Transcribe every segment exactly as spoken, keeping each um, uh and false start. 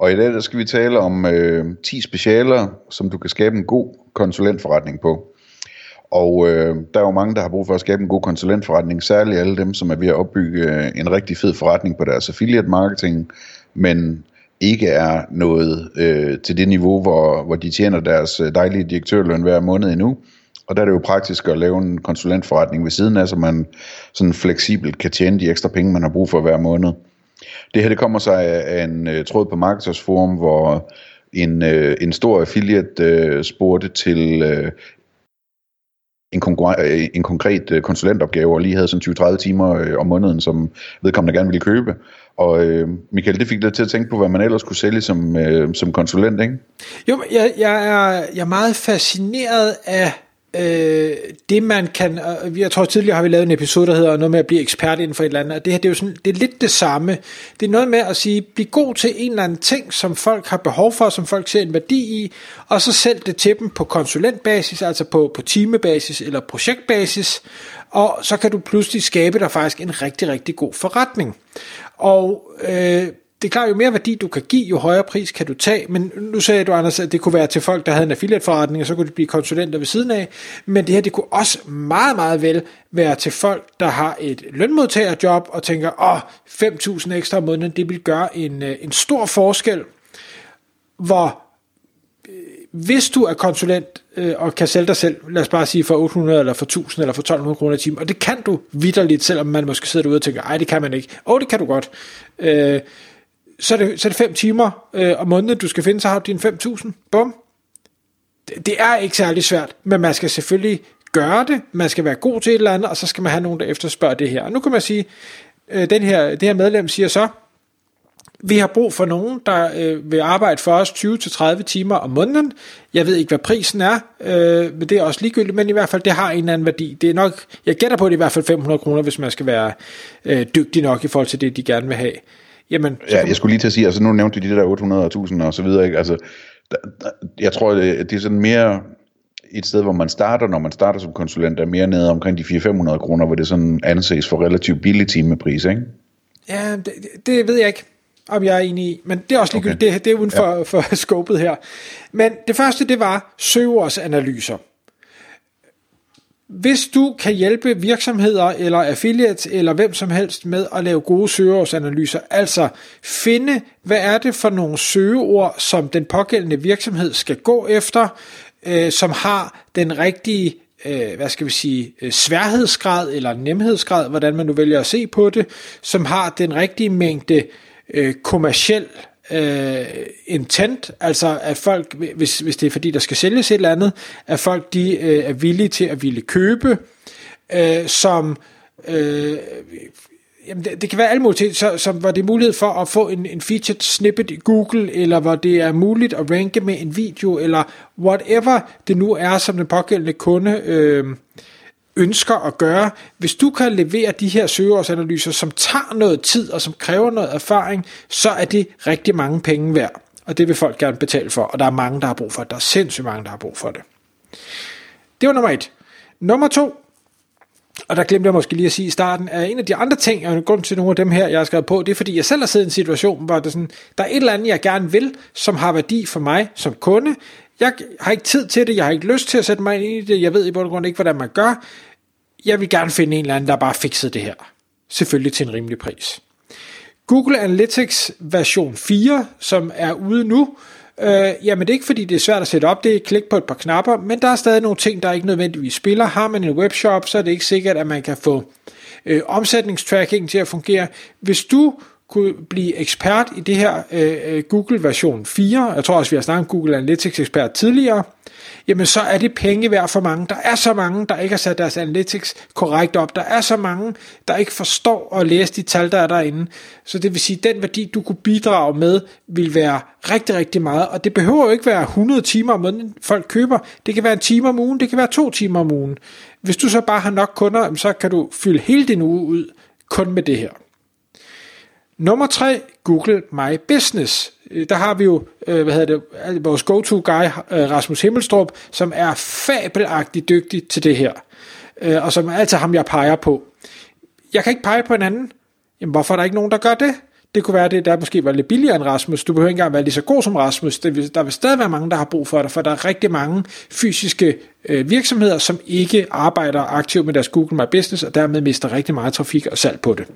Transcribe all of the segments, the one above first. Og i dag der skal vi tale om øh, ti specialer, som du kan skabe en god konsulentforretning på. Og øh, der er jo mange, der har brug for at skabe en god konsulentforretning, særligt alle dem, som er ved at opbygge en rigtig fed forretning på deres affiliate marketing, men ikke er nået øh, til det niveau, hvor, hvor de tjener deres dejlige direktørløn hver måned endnu. Og der er det jo praktisk at lave en konsulentforretning ved siden af, så man sådan fleksibelt kan tjene de ekstra penge, man har brug for hver måned. Det her det kommer sig af en uh, tråd på Marketers Forum, hvor en, uh, en stor affiliate uh, spurgte til uh, en, konkurren- en konkret uh, konsulentopgave, og lige havde sådan tyve til tredive timer uh, om måneden, som vedkommende gerne ville købe. Og uh, Mikael, det fik dig til at tænke på, hvad man ellers kunne sælge som, uh, som konsulent, ikke? Jo, jeg, jeg, er, jeg er meget fascineret af... Øh, det man kan, jeg tror tidligere har vi lavet en episode, der hedder noget med at blive ekspert inden for et eller andet, og det her det er jo sådan, det er lidt det samme. Det er noget med at sige, bliv god til en eller anden ting, som folk har behov for, som folk ser en værdi i, og så sælg det til dem på konsulentbasis, altså på, på timebasis eller projektbasis, og så kan du pludselig skabe dig faktisk en rigtig, rigtig god forretning. Og øh, det er klart, jo mere værdi du kan give, jo højere pris kan du tage, men nu sagde du, Anders, at det kunne være til folk, der havde en affiliate-forretning, og så kunne de blive konsulenter ved siden af, men det her, det kunne også meget, meget vel være til folk, der har et lønmodtagerjob, og tænker, åh, fem tusind ekstra om måneden, det vil gøre en, en stor forskel, hvor hvis du er konsulent øh, og kan sælge dig selv, lad os bare sige for otte hundrede eller for tusind eller for tolv hundrede kroner i timen, og det kan du vitterligt, selvom man måske sidder derude og tænker, ej, det kan man ikke, åh, det kan du godt, øh, Så er, det, så er det fem timer øh, om måneden, du skal finde, så har du dine fem tusind. Bum. Det, det er ikke særlig svært, men man skal selvfølgelig gøre det. Man skal være god til et eller andet, og så skal man have nogen, der efterspørger det her. Og nu kan man sige, øh, den her, det her medlem siger så, vi har brug for nogen, der øh, vil arbejde for os tyve til tredive timer om måneden. Jeg ved ikke, hvad prisen er, øh, men det er også ligegyldigt, men i hvert fald, det har en eller anden værdi. Det er nok, jeg gætter på, det i hvert fald fem hundrede kroner, hvis man skal være øh, dygtig nok i forhold til det, de gerne vil have. Jamen, ja, jeg skulle lige til at sige, altså nu nævnte du de der otte hundrede og tusind og så videre, ikke? Altså, der, der, jeg tror, det, det er sådan mere et sted, hvor man starter, når man starter som konsulent, er mere nede omkring de fire til fem hundrede kroner, hvor det sådan anses for relativt billig timepris, ikke? Ja, det, det ved jeg ikke, om jeg er enig i, men det er også ligegyldigt, okay. det, det er uden for, ja. for skopet her. Men det første, det var søgeordsanalyser. Hvis du kan hjælpe virksomheder eller affiliates eller hvem som helst med at lave gode søgeordsanalyser, altså finde, hvad er det for nogle søgeord, som den pågældende virksomhed skal gå efter, øh, som har den rigtige, øh, hvad skal vi sige, sværhedsgrad eller nemhedsgrad, hvordan man nu vælger at se på det, som har den rigtige mængde øh, kommerciel Uh, intent, altså at folk, hvis, hvis det er fordi, der skal sælges et eller andet, at folk de uh, er villige til at ville købe, uh, som uh, jamen det, det kan være alle mulige ting, som hvor det er mulighed for at få en, en featured snippet i Google, eller hvor det er muligt at ranke med en video, eller whatever det nu er, som den pågældende kunde uh, ønsker at gøre. Hvis du kan levere de her søgeordsanalyser, som tager noget tid og som kræver noget erfaring, så er det rigtig mange penge værd, og det vil folk gerne betale for, og der er mange, der har brug for det. Der er sindssygt mange, der har brug for det. Det var nummer et. Nummer to, og der glemte jeg måske lige at sige i starten, er en af de andre ting, og grund til nogle af dem her, jeg har skrevet på, det er fordi, jeg selv har siddet i en situation, hvor der, sådan, der er et eller andet, jeg gerne vil, som har værdi for mig som kunde. Jeg har ikke tid til det, jeg har ikke lyst til at sætte mig ind i det, jeg ved i bund og grund ikke, hvordan man gør. Jeg vil gerne finde en eller anden, der bare fikset det her. Selvfølgelig til en rimelig pris. Google Analytics version fire, som er ude nu, øh, jamen det er ikke fordi, det er svært at sætte op, det er klik på et par knapper, men der er stadig nogle ting, der ikke nødvendigvis spiller. Har man en webshop, så er det ikke sikkert, at man kan få øh, omsætningstracking til at fungere. Hvis du kunne blive ekspert i det her øh, Google version fire, jeg tror også, vi har snakket om Google Analytics ekspert tidligere, jamen så er det penge værd for mange. Der er så mange, der ikke har sat deres analytics korrekt op. Der er så mange, der ikke forstår at læse de tal, der er derinde. Så det vil sige, at den værdi, du kunne bidrage med, vil være rigtig, rigtig meget. Og det behøver jo ikke være hundrede timer om måneden, folk køber. Det kan være en time om ugen, det kan være to timer om ugen. Hvis du så bare har nok kunder, så kan du fylde hele din uge ud kun med det her. Nummer tre, Google My Business. Der har vi jo øh, hvad hedder det, vores go-to-guy, øh, Rasmus Himmelstrup, som er fabelagtigt dygtig til det her, øh, og som er altid ham, jeg peger på. Jeg kan ikke pege på en anden. Jamen, hvorfor er der ikke nogen, der gør det? Det kunne være det, der måske var lidt billigere end Rasmus. Du behøver ikke engang være lige så god som Rasmus. Der vil, der vil stadig være mange, der har brug for dig, for der er rigtig mange fysiske øh, virksomheder, som ikke arbejder aktivt med deres Google My Business, og dermed mister rigtig meget trafik og salg på det.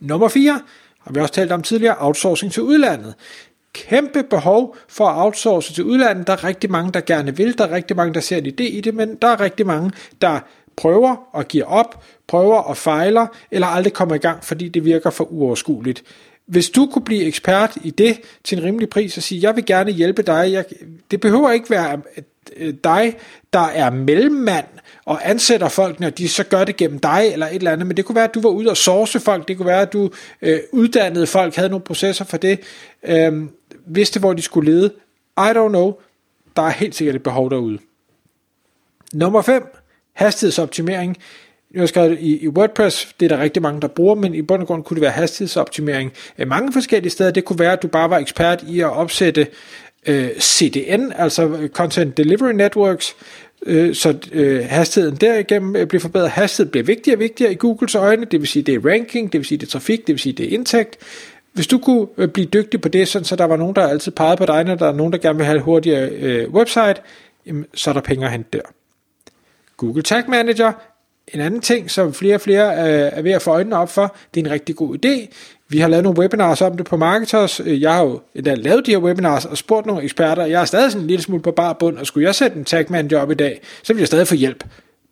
Nummer fire har vi også talt om tidligere, outsourcing til udlandet. Kæmpe behov for at outsource til udlandet. Der er rigtig mange, der gerne vil. Der er rigtig mange, der ser en idé i det, men der er rigtig mange, der prøver og giver op, prøver og fejler, eller aldrig kommer i gang, fordi det virker for uoverskueligt. Hvis du kunne blive ekspert i det til en rimelig pris og sige, jeg vil gerne hjælpe dig, jeg, det behøver ikke være dig, der er mellemmand og ansætter folk, når de så gør det gennem dig eller et eller andet, men det kunne være, at du var ude og source folk, det kunne være, at du øh, uddannede folk, havde nogle processer for det, øh, vidste, hvor de skulle lede. I don't know. Der er helt sikkert et behov derude. Nummer fem. Hastighedsoptimering. Jeg har skrevet i, i WordPress, det er der rigtig mange, der bruger, men i bund og grund kunne det være hastighedsoptimering mange forskellige steder. Det kunne være, at du bare var ekspert i at opsætte øh, C D N, altså Content Delivery Networks, øh, så øh, hastigheden derigennem bliver forbedret. Hastighed bliver vigtigere og vigtigere i Googles øjne, det vil sige, det er ranking, det vil sige, det er trafik, det vil sige, det er indtægt. Hvis du kunne øh, blive dygtig på det, sådan, så der var nogen, der altid pegede på dig, når der er nogen, der gerne vil have et hurtigere øh, website, jamen, så er der penge at hente der. Google Tag Manager. En anden ting, som flere og flere øh, er ved at få øjnene op for, det er en rigtig god idé. Vi har lavet nogle webinars om det på Marketers. Jeg har jo endda lavet de her webinars og spurgt nogle eksperter. Jeg er stadig sådan en lille smule på bar bund, og skulle jeg sætte en Tag Manager op i dag, så vil jeg stadig få hjælp.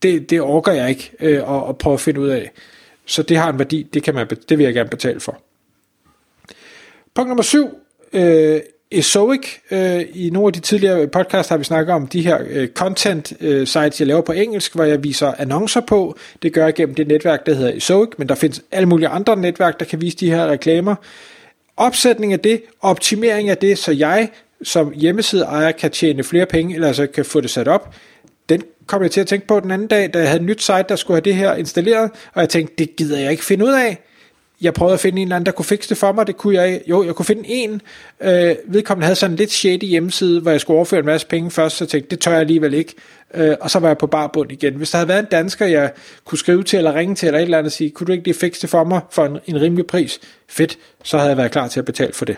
Det, det orker jeg ikke øh, at, at prøve at finde ud af. Så det har en værdi, det, kan man, det vil jeg gerne betale for. Punkt nummer syv. Øh, Ezoic. I nogle af de tidligere podcasts har vi snakket om de her content sites, jeg laver på engelsk, hvor jeg viser annoncer på. Det gør jeg gennem det netværk, der hedder Ezoic, men der findes alle mulige andre netværk, der kan vise de her reklamer. Opsætning af det, optimering af det, så jeg som hjemmesideejer kan tjene flere penge, eller altså kan få det sat op. Den kom jeg til at tænke på den anden dag, da jeg havde et nyt site, der skulle have det her installeret, og jeg tænkte, det gider jeg ikke finde ud af. Jeg prøvede at finde en eller anden, der kunne fikse det for mig. Det kunne jeg ikke. Jo, jeg kunne finde en. Øh, vedkommende havde sådan en lidt shady hjemmeside, hvor jeg skulle overføre en masse penge først, så tænkte det tør jeg alligevel ikke. Øh, og så var jeg på bar bund igen. Hvis der havde været en dansker, jeg kunne skrive til eller ringe til eller et eller andet og sige, kunne du ikke lige fikse det for mig for en, en rimelig pris? Fedt, så havde jeg været klar til at betale for det.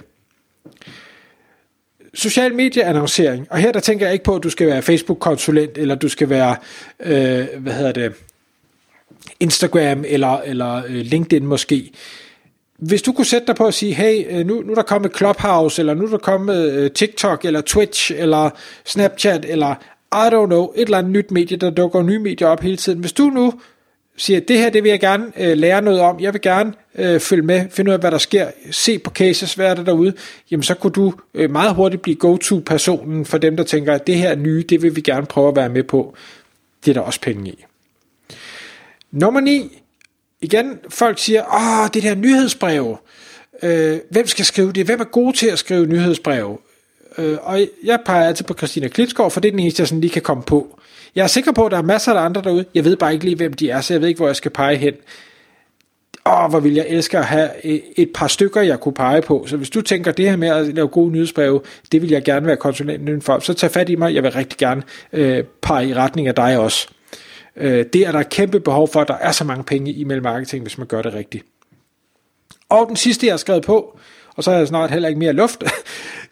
Social medieannoncering. Og her der tænker jeg ikke på, at du skal være Facebook-konsulent, eller du skal være, øh, hvad hedder det... Instagram eller, eller LinkedIn måske. Hvis du kunne sætte dig på at sige, hey, nu, nu er der kommet Clubhouse, eller nu er der kommet TikTok, eller Twitch, eller Snapchat, eller I don't know, et eller andet nyt medie, der dukker nye medier op hele tiden. Hvis du nu siger, det her det vil jeg gerne øh, lære noget om, jeg vil gerne øh, følge med, finde ud af, hvad der sker, se på cases, hvad er der derude, jamen så kunne du øh, meget hurtigt blive go-to-personen for dem, der tænker, at det her nye, det vil vi gerne prøve at være med på. Det er der også penge i. Nummer ni, igen, folk siger, åh, det der nyhedsbrev, øh, hvem skal skrive det, hvem er god til at skrive nyhedsbrev, øh, og jeg peger altid på Christina Klitsgaard, for det er den eneste, jeg sådan lige kan komme på. Jeg er sikker på, at der er masser af andre derude, jeg ved bare ikke lige, hvem de er, så jeg ved ikke, hvor jeg skal pege hen. Åh, hvor vil jeg elske at have et par stykker, jeg kunne pege på, så hvis du tænker det her med at lave gode nyhedsbreve, det vil jeg gerne være konsulenten for, så tag fat i mig, jeg vil rigtig gerne øh, pege i retning af dig også. Det er der et kæmpe behov for, at der er så mange penge i e-mail marketing, hvis man gør det rigtigt. Og den sidste, jeg har skrevet på, og så har jeg snart heller ikke mere luft,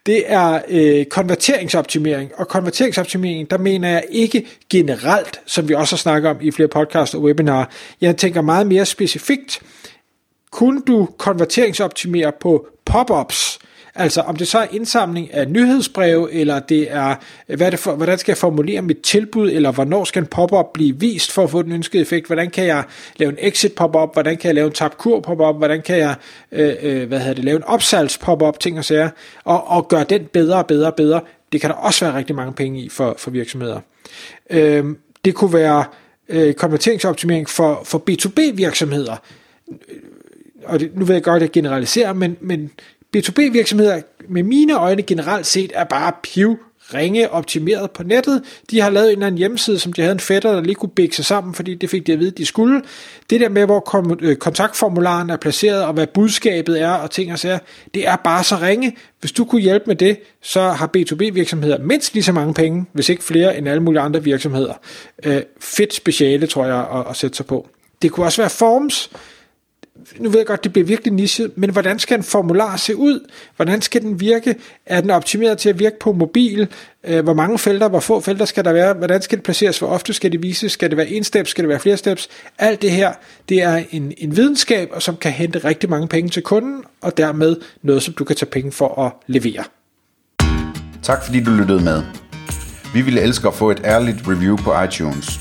det er øh, konverteringsoptimering. Og konverteringsoptimering, der mener jeg ikke generelt, som vi også har snakket om i flere podcasts og webinarer. Jeg tænker meget mere specifikt. Kunne du konverteringsoptimere på pop-ups? Altså om det så er indsamling af nyhedsbreve, eller det er, hvad er det for, hvordan skal jeg formulere mit tilbud, eller hvornår skal en pop-up blive vist for at få den ønskede effekt, hvordan kan jeg lave en exit pop-up, hvordan kan jeg lave en tabt kur pop-up, hvordan kan jeg øh, hvad hedder det, lave en opsalgs pop-up, ting og sager, og, og gøre den bedre og bedre og bedre. Det kan der også være rigtig mange penge i for, for virksomheder. Øh, det kunne være øh, konverteringsoptimering for, for B to B virksomheder, og det, nu ved jeg godt, at jeg generaliserer, men, men B to B virksomheder med mine øjne generelt set er bare piv, ringe, optimeret på nettet. De har lavet en eller anden hjemmeside, som de havde en fætter, der lige kunne bække sig sammen, fordi det fik de at vide, de skulle. Det der med, hvor kontaktformularen er placeret, og hvad budskabet er, og ting og sager, det er bare så ringe. Hvis du kunne hjælpe med det, så har B to B virksomheder mindst lige så mange penge, hvis ikke flere end alle mulige andre virksomheder. Øh, fedt speciale, tror jeg, at, at sætte sig på. Det kunne også være forms. Nu ved jeg godt, det bliver virkelig nichet, men hvordan skal en formular se ud? Hvordan skal den virke? Er den optimeret til at virke på mobil? Hvor mange felter, hvor få felter skal der være? Hvordan skal det placeres? Hvor ofte skal det vises? Skal det være en steps? Skal det være flere steps? Alt det her, det er en, en videnskab, og som kan hente rigtig mange penge til kunden, og dermed noget, som du kan tage penge for at levere. Tak fordi du lyttede med. Vi ville elske at få et ærligt review på iTunes.